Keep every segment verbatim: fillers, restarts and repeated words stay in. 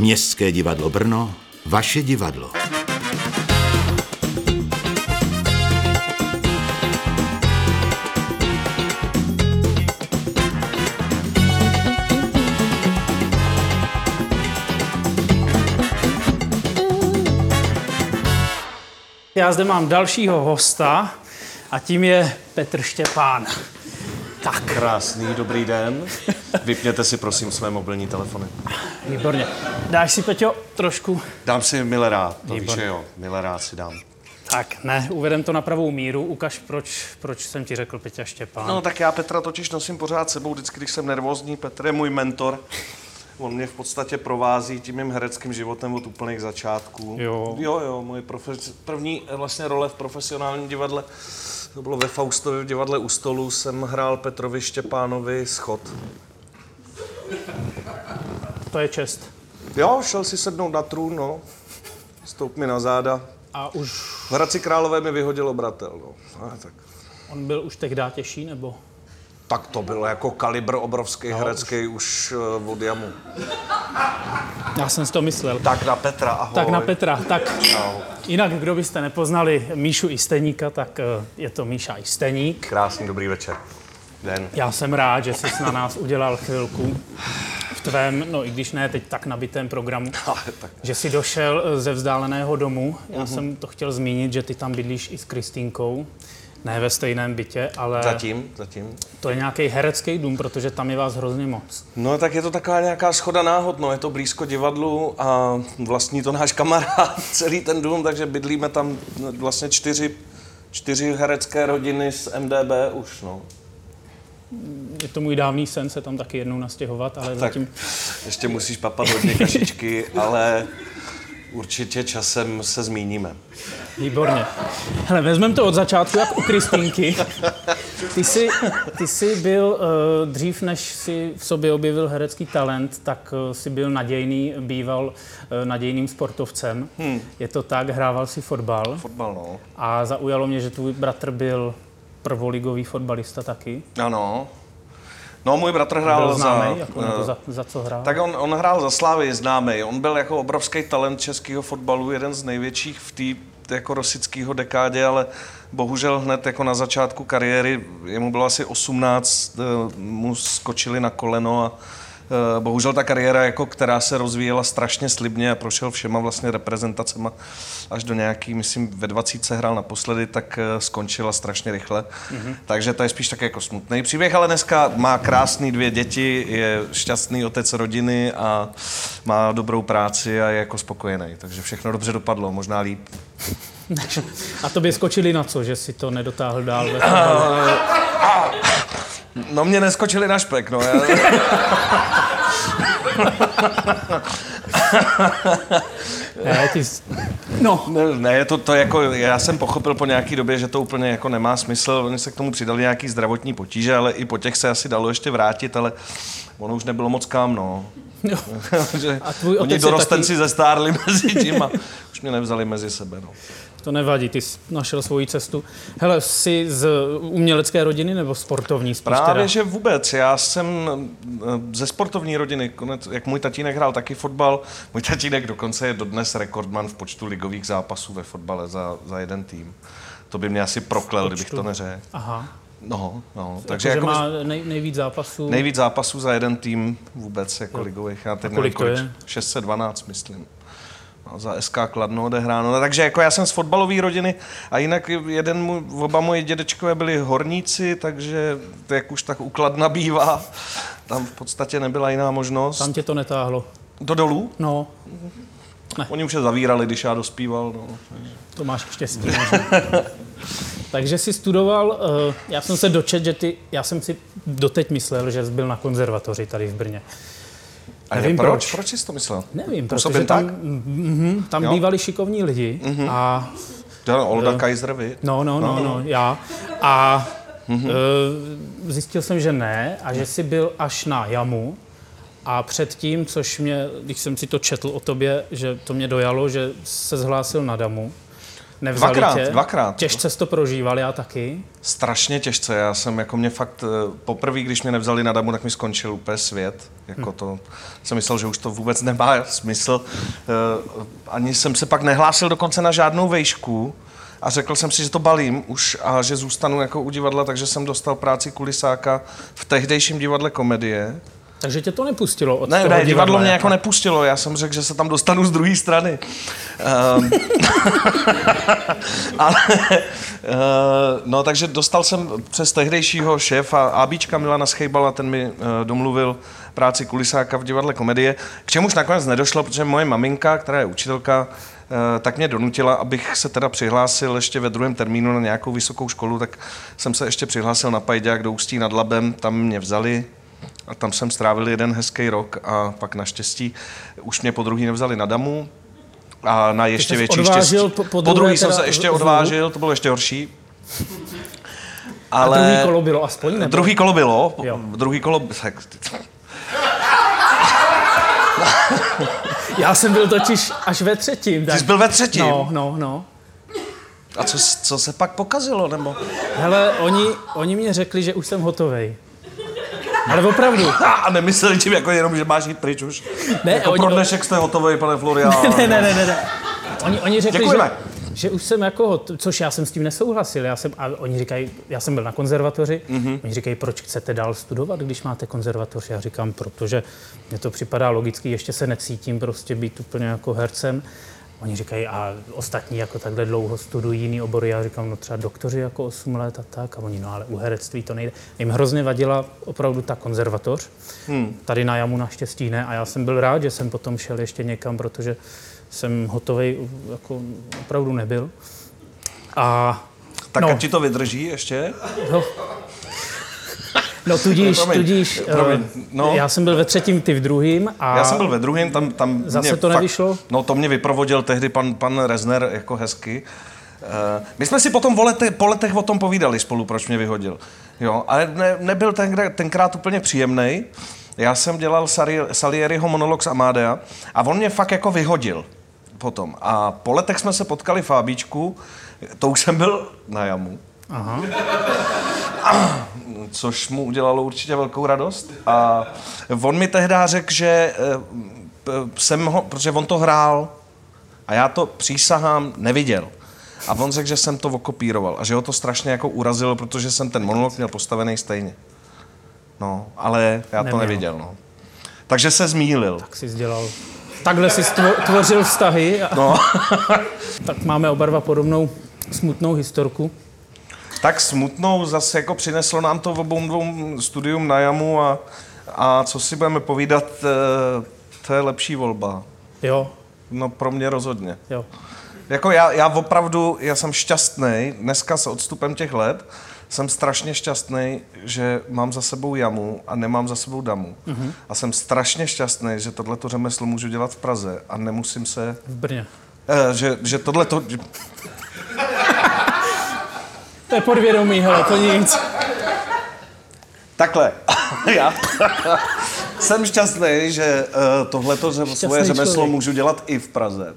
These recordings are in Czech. Městské divadlo Brno, vaše divadlo. Já zde mám dalšího hosta a tím je Petr Štěpán. Tak. Krásný, dobrý den. Vypněte si, prosím, své mobilní telefony. Výborně. Dáš si, Peťo, trošku? Dám si Millera, to víš, jo. Millera si dám. Tak ne, uvedem to na pravou míru. Ukaž, proč, proč jsem ti řekl Peťa Štěpán. No tak já Petra totiž nosím pořád sebou, vždycky, když jsem nervózní. Petr je můj mentor. On mě v podstatě provází tím mým hereckým životem od úplných začátků. Jo, jo, jo moje profes... první vlastně role v profesionálním divadle, to bylo ve Faustově v divadle U stolu, jsem hrál Petrovi Štěpánovi Schod. To je čest. Jo, šel si sednout na trůn, no. Stoup mi na záda. A už... V Hradci Králové mi vyhodilo bratel, no. A tak. On byl už tehdy těžší, nebo? Tak to bylo jako kalibr obrovský, no, herecký už, už uh, od jamu. Já jsem si to myslel. Tak na Petra, ahoj. Tak na Petra, tak. Ahoj. Jinak, kdo byste nepoznali Míšu Isteníka, tak uh, je to Míša Isteník. Krásný, dobrý večer. Den. Já jsem rád, že jsi na nás udělal chvilku v tvém, no i když ne teď tak nabitém programu, tak. Že jsi došel ze vzdáleného domu. Já mm-hmm. jsem to chtěl zmínit, že ty tam bydlíš i s Kristýnkou. Ne ve stejném bytě, ale... Zatím, zatím. To je nějaký herecký dům, protože tam je vás hrozně moc. No tak je to taková nějaká shoda náhod, no. Je to blízko divadlu a vlastní to náš kamarád, celý ten dům, takže bydlíme tam vlastně čtyři, čtyři herecké rodiny z M D B už, no. Je to můj dávný sen se tam taky jednou nastěhovat, ale tak zatím... ještě musíš papat hodně kašičky, ale... Určitě časem se zmíníme. Výborně. Hele, vezmeme to od začátku, jak u Kristýnky. Ty jsi, ty jsi byl, dřív než si v sobě objevil herecký talent, tak jsi byl nadějný, býval nadějným sportovcem. Hmm. Je to tak, hrával si fotbal. Fotbal, no. A zaujalo mě, že tvůj bratr byl prvoligový fotbalista taky. Ano. No, můj bratr hrál známej, za... Jako, uh, za, za co hrál? Tak on, on hrál za Slávy, známej. On byl jako obrovský talent českého fotbalu, jeden z největších v té jako rosického dekádě, ale bohužel hned jako na začátku kariéry, jemu bylo asi osmnáct, mu skočili na koleno a uh, bohužel ta kariéra, jako, která se rozvíjela strašně slibně a prošel všema vlastně reprezentacema až do nějaký, myslím, ve dvacítce hrál naposledy, tak skončila strašně rychle. Mm-hmm. Takže to je spíš tak jako smutný příběh, ale dneska má krásný dvě děti, je šťastný otec rodiny a má dobrou práci a je jako spokojený. Takže všechno dobře dopadlo, možná líp. A tobě skočili na co, že si to nedotáhl dál? Ve No, mě neskočili na špek, no. Já... ne, ty... no. Ne, ne, to, to jako, já jsem pochopil po nějaký době, že to úplně jako nemá smysl. Oni se k tomu přidali nějaký zdravotní potíže, ale i po těch se asi dalo ještě vrátit, ale ono už nebylo moc kam, no. No. A tvůj oni dorostenci taky... zestárli mezi tím a už mě nevzali mezi sebe, no. To nevadí, ty jsi našel svoji cestu. Hele, jsi z umělecké rodiny nebo sportovní? Právě, teda? Že vůbec. Já jsem ze sportovní rodiny. Konec, jak můj tatínek hrál taky fotbal, můj tatínek dokonce je dodnes rekordman v počtu ligových zápasů ve fotbale za, za jeden tým. To by mě asi proklel, kdybych to neřekl. Aha. No, no. Takže jako, jako má nej, nejvíc zápasů? Nejvíc zápasů za jeden tým vůbec jako no. ligových. Já teď a kolik to je? šest set dvanáct, myslím. No, za S K Kladno odehráno. No, takže jako já jsem z fotbalové rodiny a jinak jeden můj, oba moje dědečkové byli horníci, takže jak už tak u Kladna bývá, tam v podstatě nebyla jiná možnost. Tam tě to netáhlo? Do dolů? No. Ne. Oni už se zavírali, když já dospíval. No. To máš štěstí. Takže jsi studoval, uh, já jsem se dočet, že ty, já jsem si doteď myslel, že jsi byl na konzervatoři tady v Brně. A nevím proč. proč. Proč jsi to myslel? Nevím, působím protože tam, tak? Mm, tam bývali šikovní lidi mm-hmm. a... No, Olda uh, Kaiser, vy. No, no, no, no, no já. A mm-hmm. uh, zjistil jsem, že ne a že jsi byl až na jamu a předtím, což mě, když jsem si to četl o tobě, že to mě dojalo, že se zhlásil na damu. nevzali dvakrát, tě. Dvakrát. Těžce jsi to prožíval, já taky. Strašně těžce. Já jsem jako mě fakt poprvé, když mě nevzali na damu, tak mi skončil úplně svět. Jako to hmm. jsem myslel, že už to vůbec nemá smysl. Ani jsem se pak nehlásil dokonce na žádnou vejšku. A řekl jsem si, že to balím už a že zůstanu jako u divadla, takže jsem dostal práci kulisáka v tehdejším divadle Komedie. Takže tě to nepustilo od ne, toho ne, divadla? Ne, divadlo mě jako nepustilo, já jsem řekl, že se tam dostanu z druhé strany. Um, ale, uh, no takže dostal jsem přes tehdejšího šéfa Ábíčka Milana Schejbala, ten mi uh, domluvil práci kulisáka v divadle Komedie, k čemuž nakonec nedošlo, protože moje maminka, která je učitelka, tak mě donutila, abych se teda přihlásil ještě ve druhém termínu na nějakou vysokou školu, tak jsem se ještě přihlásil na Pajďák do Ústí nad Labem, tam mě vzali a tam jsem strávil jeden hezký rok a pak naštěstí už mě po druhý nevzali na damu a na ještě větší štěstí. Po, po, po druhý jsem se ještě odvážil, to bylo ještě horší. Ale a druhý kolo bylo aspoň? Nebo? Druhý kolo bylo. Jo. Druhý kolo... Já jsem byl totiž až ve třetím. Tak... Ty jsi byl ve třetím? No, no, no. A co, co se pak pokazilo, nebo? Hele, oni, oni mě řekli, že už jsem hotovej. Ale opravdu. A nemysleli tím jako jenom, že máš jít pryč už. Ne, jako oni... Pro dnešek jste hotovej, pane Florián. Ne, ne, ne, ne, ne. Oni, oni řekli, že, že už jsem jako hotovej, což já jsem s tím nesouhlasil. Já jsem, a oni říkají, já jsem byl na konzervatoři, mm-hmm. Oni říkají, proč chcete dál studovat, když máte konzervatoř? Já říkám, protože mně to připadá logicky, ještě se necítím prostě být úplně jako hercem. Oni říkají, a ostatní jako takhle dlouho studují jiný obory. Já říkám, no třeba doktoři jako osm let a tak. A oni, no ale u herectví to nejde. Jim hrozně vadila opravdu ta konzervatoř. Hmm. Tady na Jamu naštěstí ne. A já jsem byl rád, že jsem potom šel ještě někam, protože jsem hotovej jako opravdu nebyl. A... Tak no. Ať ti to vydrží ještě? No. No tudíž, no, promiň, tudíž promiň, no. Já jsem byl ve třetím, ty v druhým a... Já jsem byl ve druhým, tam, tam zase to fakt, nevyšlo? No to mě vyprovodil tehdy pan, pan Rezner jako hezky. Uh, my jsme si potom volete, po letech o tom povídali spolu, proč mě vyhodil. Jo, ale ne, nebyl ten, tenkrát úplně příjemnej. Já jsem dělal Sari, Salieriho monolog z Amadea a on mě fakt jako vyhodil potom. A po letech jsme se potkali v Fábíčku, to už jsem byl na Jamu. Aha. Což mu udělalo určitě velkou radost. A on mi tehdy řekl, že jsem ho, protože on to hrál a já to přísahám neviděl. A on řekl, že jsem to okopíroval a že ho to strašně jako urazilo, protože jsem ten monolog měl postavený stejně. No, ale já to neměl. neviděl, no. Takže se zmýlil. Tak jsi dělal. Takhle jsi tvořil vztahy. A... No. Tak máme oba dva podobnou smutnou historku. Tak smutnou zase jako přineslo nám to v obou dvou studium na Jamu a, a co si budeme povídat, to je lepší volba. Jo. No pro mě rozhodně. Jo. Jako já, já opravdu, já jsem šťastnej, dneska s odstupem těch let, jsem strašně šťastnej, že mám za sebou Jamu a nemám za sebou damu. Mhm. A jsem strašně šťastnej, že tohleto řemeslo můžu dělat v Praze a nemusím se... V Brně. Eh, že, že tohleto... To je podvědomí, hele, to nic. Takhle, já jsem šťastný, že uh, tohleto šťastný svoje řemeslo člověk. Můžu dělat i v Praze.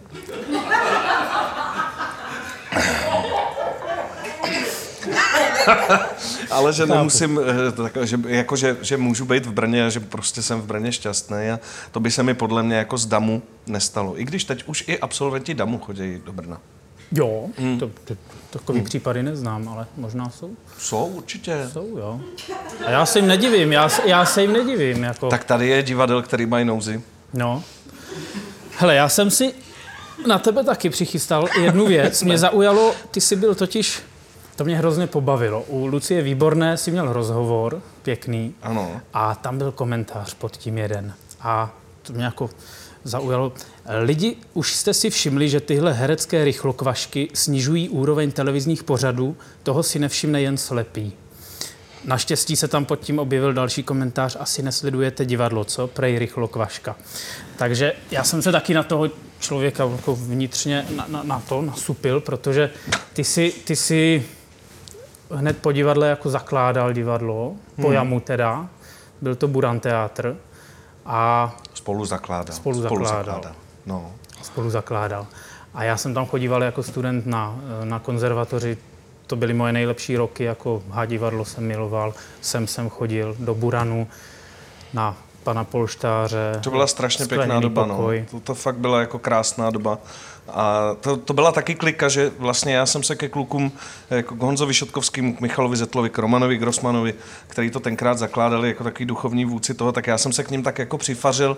Ale že nemusím, tak, že, jako, že, že můžu být v Brně, že prostě jsem v Brně šťastný a to by se mi podle mě jako z damu nestalo. I když teď už i absolventi damu chodí do Brna. Jo, mm. to, to, takový mm. případy neznám, ale možná jsou. Jsou určitě. Jsou, jo. A já se jim nedivím, já, já se jim nedivím. Jako... Tak tady je divadel, který mají nouzi. No. Hele, já jsem si na tebe taky přichystal jednu věc. Mě zaujalo, ty jsi byl totiž, to mě hrozně pobavilo. U Lucie Výborné jsi měl rozhovor, pěkný. Ano. A tam byl komentář pod tím jeden. A to mě jako... zaujalo. Lidi, už jste si všimli, že tyhle herecké rychlokvašky snižují úroveň televizních pořadů, toho si nevšimne jen slepý. Naštěstí se tam pod tím objevil další komentář, asi nesledujete divadlo, co? Prej rychlokvaška. Takže já jsem se taky na toho člověka jako vnitřně na, na, na to nasupil, protože ty si, ty si hned po divadle jako zakládal divadlo, hmm. po Jamu teda, byl to Buran teátr a... Spolu zakládal. Spolu zakládal. Spolu zakládal. No. Spolu zakládal. A já jsem tam chodíval jako student na, na konzervatoři. To byly moje nejlepší roky, jako divadlo jsem miloval, sem jsem chodil do Buranu, na pana Polštáře. To byla strašně pěkná doba, no. To, to fakt byla jako krásná doba. A to, to byla taky klika, že vlastně já jsem se ke klukům, jako k Honzovi Šotkovskému, k Michalovi Zetlovi, k Romanovi Grossmanovi, který to tenkrát zakládali jako takový duchovní vůdci toho, tak já jsem se k ním tak jako přifařil,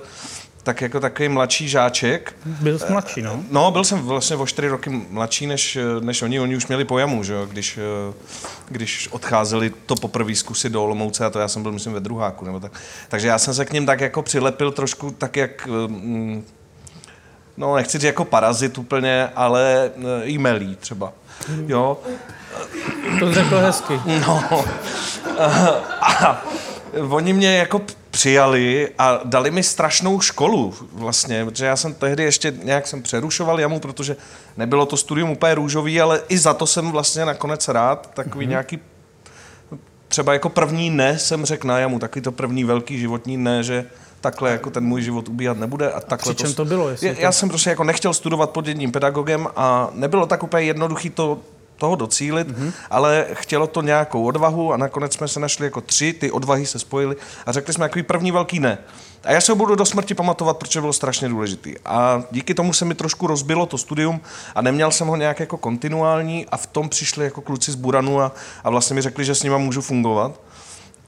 tak jako takový mladší žáček. Byl jsem mladší, no? No, byl jsem vlastně o čtyři roky mladší než, než oni, oni už měli po jamu, že jo, když, když odcházeli to poprvé zkusit do Olomouce, a to já jsem byl, myslím, ve druháku, nebo tak. Takže já jsem se k ním tak jako přilepil trošku tak, jak... No, nechci říct jako parazit úplně, ale e-mailí třeba, jo. To řekl hezky. No. A oni mě jako přijali a dali mi strašnou školu vlastně, protože já jsem tehdy ještě nějak jsem přerušoval jamu, protože nebylo to studium úplně růžový, ale i za to jsem vlastně nakonec rád, takový mm-hmm. nějaký, třeba jako první ne jsem řekl na jamu, takový to první velký životní ne, že... Takhle jako ten můj život ubíhat nebude. A takhle. Přičem to bylo? Jestli já to... jsem prostě jako nechtěl studovat pod jedním pedagogem a nebylo tak úplně jednoduchý to, toho docílit, mm-hmm. ale chtělo to nějakou odvahu a nakonec jsme se našli jako tři, ty odvahy se spojily a řekli jsme jako první velký ne. A já se ho budu do smrti pamatovat, protože bylo strašně důležitý. A díky tomu se mi trošku rozbilo to studium a neměl jsem ho nějak jako kontinuální a v tom přišli jako kluci z Buranu a, a vlastně mi řekli, že s nima můžu fungovat.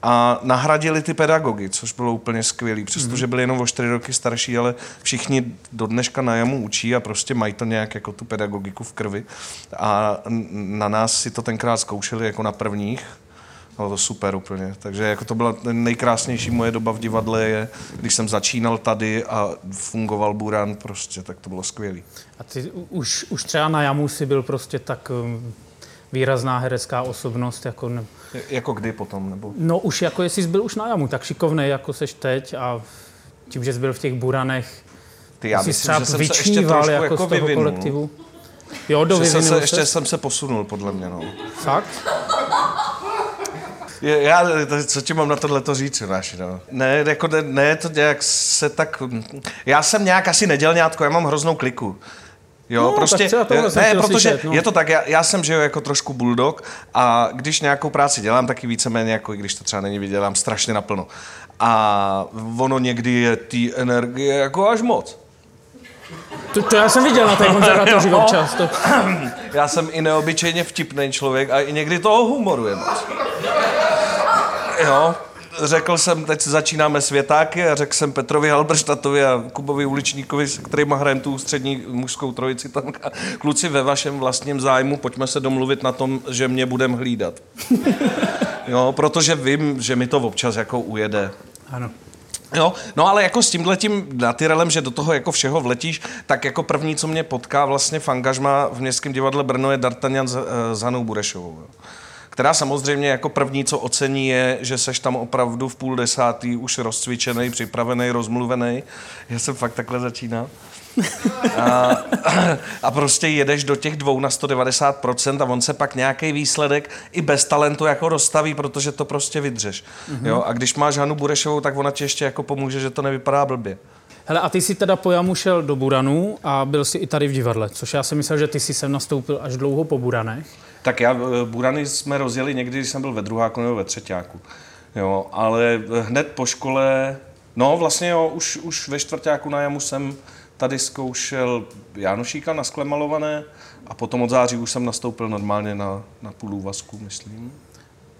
A nahradili ty pedagogy, což bylo úplně skvělý, přestože byli jenom o čtyři roky starší, ale všichni do dneška na jamu učí a prostě mají to nějak jako tu pedagogiku v krvi. A na nás si to tenkrát zkoušeli jako na prvních. Bylo to super úplně. Takže jako to byla nejkrásnější moje doba v divadle je, když jsem začínal tady a fungoval Buran prostě, tak to bylo skvělý. A ty už, už třeba na jamu si byl prostě tak... výrazná herecká osobnost, jako... Ne... Jako kdy potom, nebo? No už, jako jestli jsi byl už na jamu, tak šikovnej, jako seš teď a tím, že jsi byl v těch Buranech, ty, já myslím, třeba že jsem se ještě trošku jako, jako z toho vyvinul. Kolektivu. Jo, do vyvinul se. Ještě jsem se posunul, podle mě, no. Fakt? Já, co ti mám na tohleto říct, Jonáši, no? Ne, jako ne, ne, to nějak se tak... Já jsem nějak asi nedělňátko, já mám hroznou kliku. Jo, no, prostě, ne, protože slyšet, no. Je to tak, já, já jsem žiju jako trošku bulldog a když nějakou práci dělám, taky víceméně jako, i když to třeba není vidět, dělám strašně naplno. A ono někdy je té energie jako až moc. To, to já jsem viděl na té konzervatoři no, občas. To... Já jsem i neobyčejně vtipný člověk a i někdy toho humoru je moc. Jo. Řekl jsem, teď začínáme Světáky a řekl jsem Petrovi Halbrstatovi a Kubovi Uličníkovi, s kterýma hrajem tu střední mužskou trojici tam. Kluci, ve vašem vlastním zájmu, pojďme se domluvit na tom, že mě budem hlídat. Jo, protože vím, že mi to občas jako ujede. Ano. Jo, no ale jako s tímhletím natyrelem, že do toho jako všeho vletíš, tak jako první, co mě potká vlastně v angažmá v Městském divadle Brno je D'Artagnan s, s Hanou Burešovou. Jo. Která samozřejmě jako první, co ocení, je, že seš tam opravdu v půl desátý už rozcvičenej, připravenej, rozmluvenej. Já jsem fakt takhle začínal. A, a prostě jedeš do těch dvou na sto devadesát procent a on se pak nějaký výsledek i bez talentu jako dostaví, protože to prostě vydřeš. Mm-hmm. Jo? A když máš Hanu Burešovou, tak ona ti ještě jako pomůže, že to nevypadá blbě. Hele, a ty jsi teda po jamu šel do Buranu a byl jsi i tady v divadle, což já jsem myslel, že ty jsi sem nastoupil až dlouho po Buranech. Tak já, Burany jsme rozjeli někdy, když jsem byl ve druháku nebo ve třetíku, jo, ale hned po škole, no vlastně jo, už, už ve čtvrtáku na jamu jsem tady zkoušel Jánošíka na Sklemalované a potom od září už jsem nastoupil normálně na, na půl úvazku, myslím.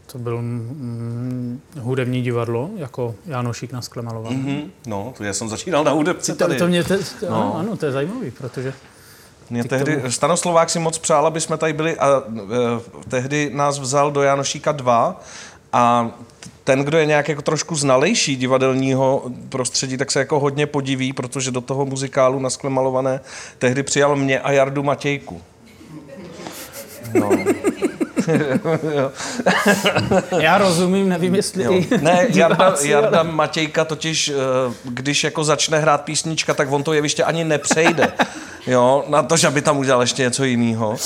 To bylo mm, hudební divadlo, jako Jánošík na Sklemalované. Mm-hmm. No, to já jsem začínal na hudebce tady. To mě te, to, no. ano, ano, to je zajímavý, protože... Mě tehdy, Stanoslovák si moc přál, aby jsme tady byli a e, tehdy nás vzal do Jánošíka dva a ten, kdo je nějak jako trošku znalejší divadelního prostředí, tak se jako hodně podiví, protože do toho muzikálu na Sklemalované tehdy přijal mě a Jardu Matějku. No. Já rozumím, nevím, jestli... Jo. Ne, Jarda, Jarda Matějka totiž, když jako začne hrát písnička, tak on to jeviště ani nepřejde. Jo, na to, že by tam udělal ještě něco jiného.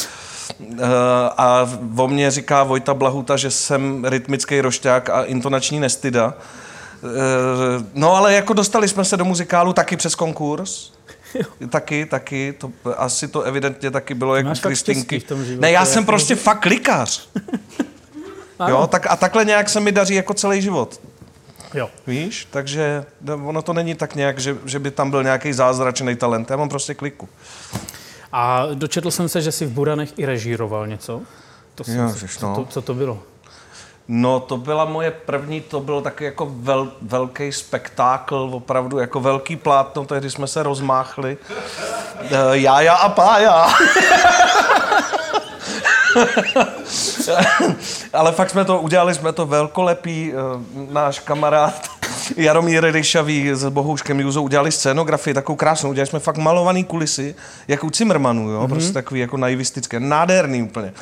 A o mně říká Vojta Blahuta, že jsem rytmický rošťák a intonační nestyda. No ale jako dostali jsme se do muzikálu taky přes konkurs. Taky, taky. To, asi to evidentně taky bylo jak Kristýnky. Ne, já jsem prostě může... fakt likář. Jo, tak, a takhle nějak se mi daří jako celý život. Jo. Víš? Takže ono to není tak nějak, že, že by tam byl nějaký zázračný talent. Já mám prostě kliku. A dočetl jsem se, že jsi v Buranech i režíroval něco. To jsem jo, se, co, to, co to bylo? No, to byla moje první, to byl taky jako vel, velký spektákl, opravdu jako velký plátno, tehdy jsme se rozmáchli. E, jája a pája. Ale fakt jsme to udělali, jsme to velkolepý, náš kamarád Jaromí Redešový s Bohouškem Juzou udělali scénografii takovou krásnou, udělali jsme fakt malovaný kulisy, jak u Cimrmanů, jo, mm-hmm. prostě takový jako naivistické, nádherný úplně.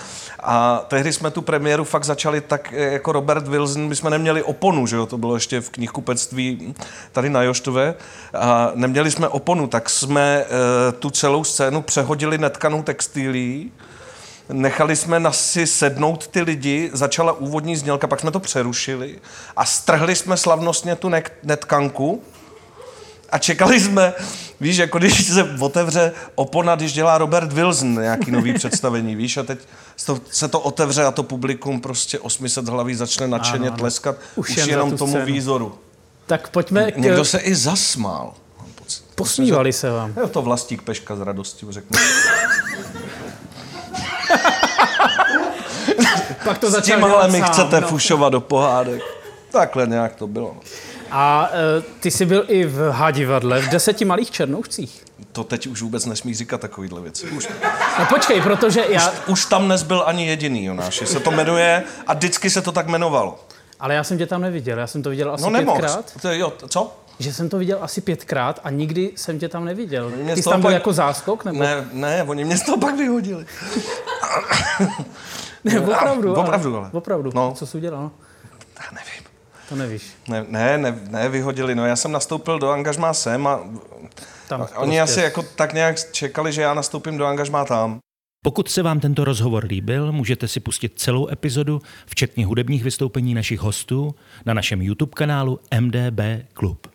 A tehdy jsme tu premiéru fakt začali tak jako Robert Wilson, my jsme neměli oponu, že jo, to bylo ještě v knihkupectví tady na Joštově, a neměli jsme oponu, tak jsme e, tu celou scénu přehodili netkanou textilí. Nechali jsme na si sednout ty lidi, začala úvodní znělka, pak jsme to přerušili a strhli jsme slavnostně tu ne- netkanku a čekali jsme, víš, jako když se otevře opona, když dělá Robert Wilson nějaký nový představení, víš, a teď se to otevře a to publikum prostě osm set hlaví začne nadšeně tleskat už, už jenom tomu scénu. Výzoru. Tak pojďme... K... Někdo se i zasmál. Posmívali se vám. To vlastník Peška s radostí řeknu. Pak to s tímhle mi chcete no. fušovat do pohádek. Takhle nějak to bylo. A e, ty jsi byl i v Hadivadle, v deseti malých černouchcích. To teď už vůbec nesmí říkat takovýhle věci. Už... No počkej, protože já... Už, už tam nezbyl ani jediný, Jonáši. Se to jmenuje a vždycky se to tak jmenovalo. Ale já jsem tě tam neviděl, já jsem to viděl asi no, pětkrát. No nemohl. Co? Že jsem to viděl asi pětkrát a nikdy jsem tě tam neviděl. Ty jsi tam byl pak... jako záskok? Nebo... Ne, ne, oni mě z toho pak vyhodili. Ne, opravdu, a, opravdu, ale. Opravdu. No. Co jsi udělal? Já nevím. To nevíš. Ne, ne, ne, ne vyhodili. No, já jsem nastoupil do angažmá sem a tam, oni prostě. Asi jako tak nějak čekali, že já nastoupím do angažmá tam. Pokud se vám tento rozhovor líbil, můžete si pustit celou epizodu, včetně hudebních vystoupení našich hostů, na našem YouTube kanálu M D B Klub.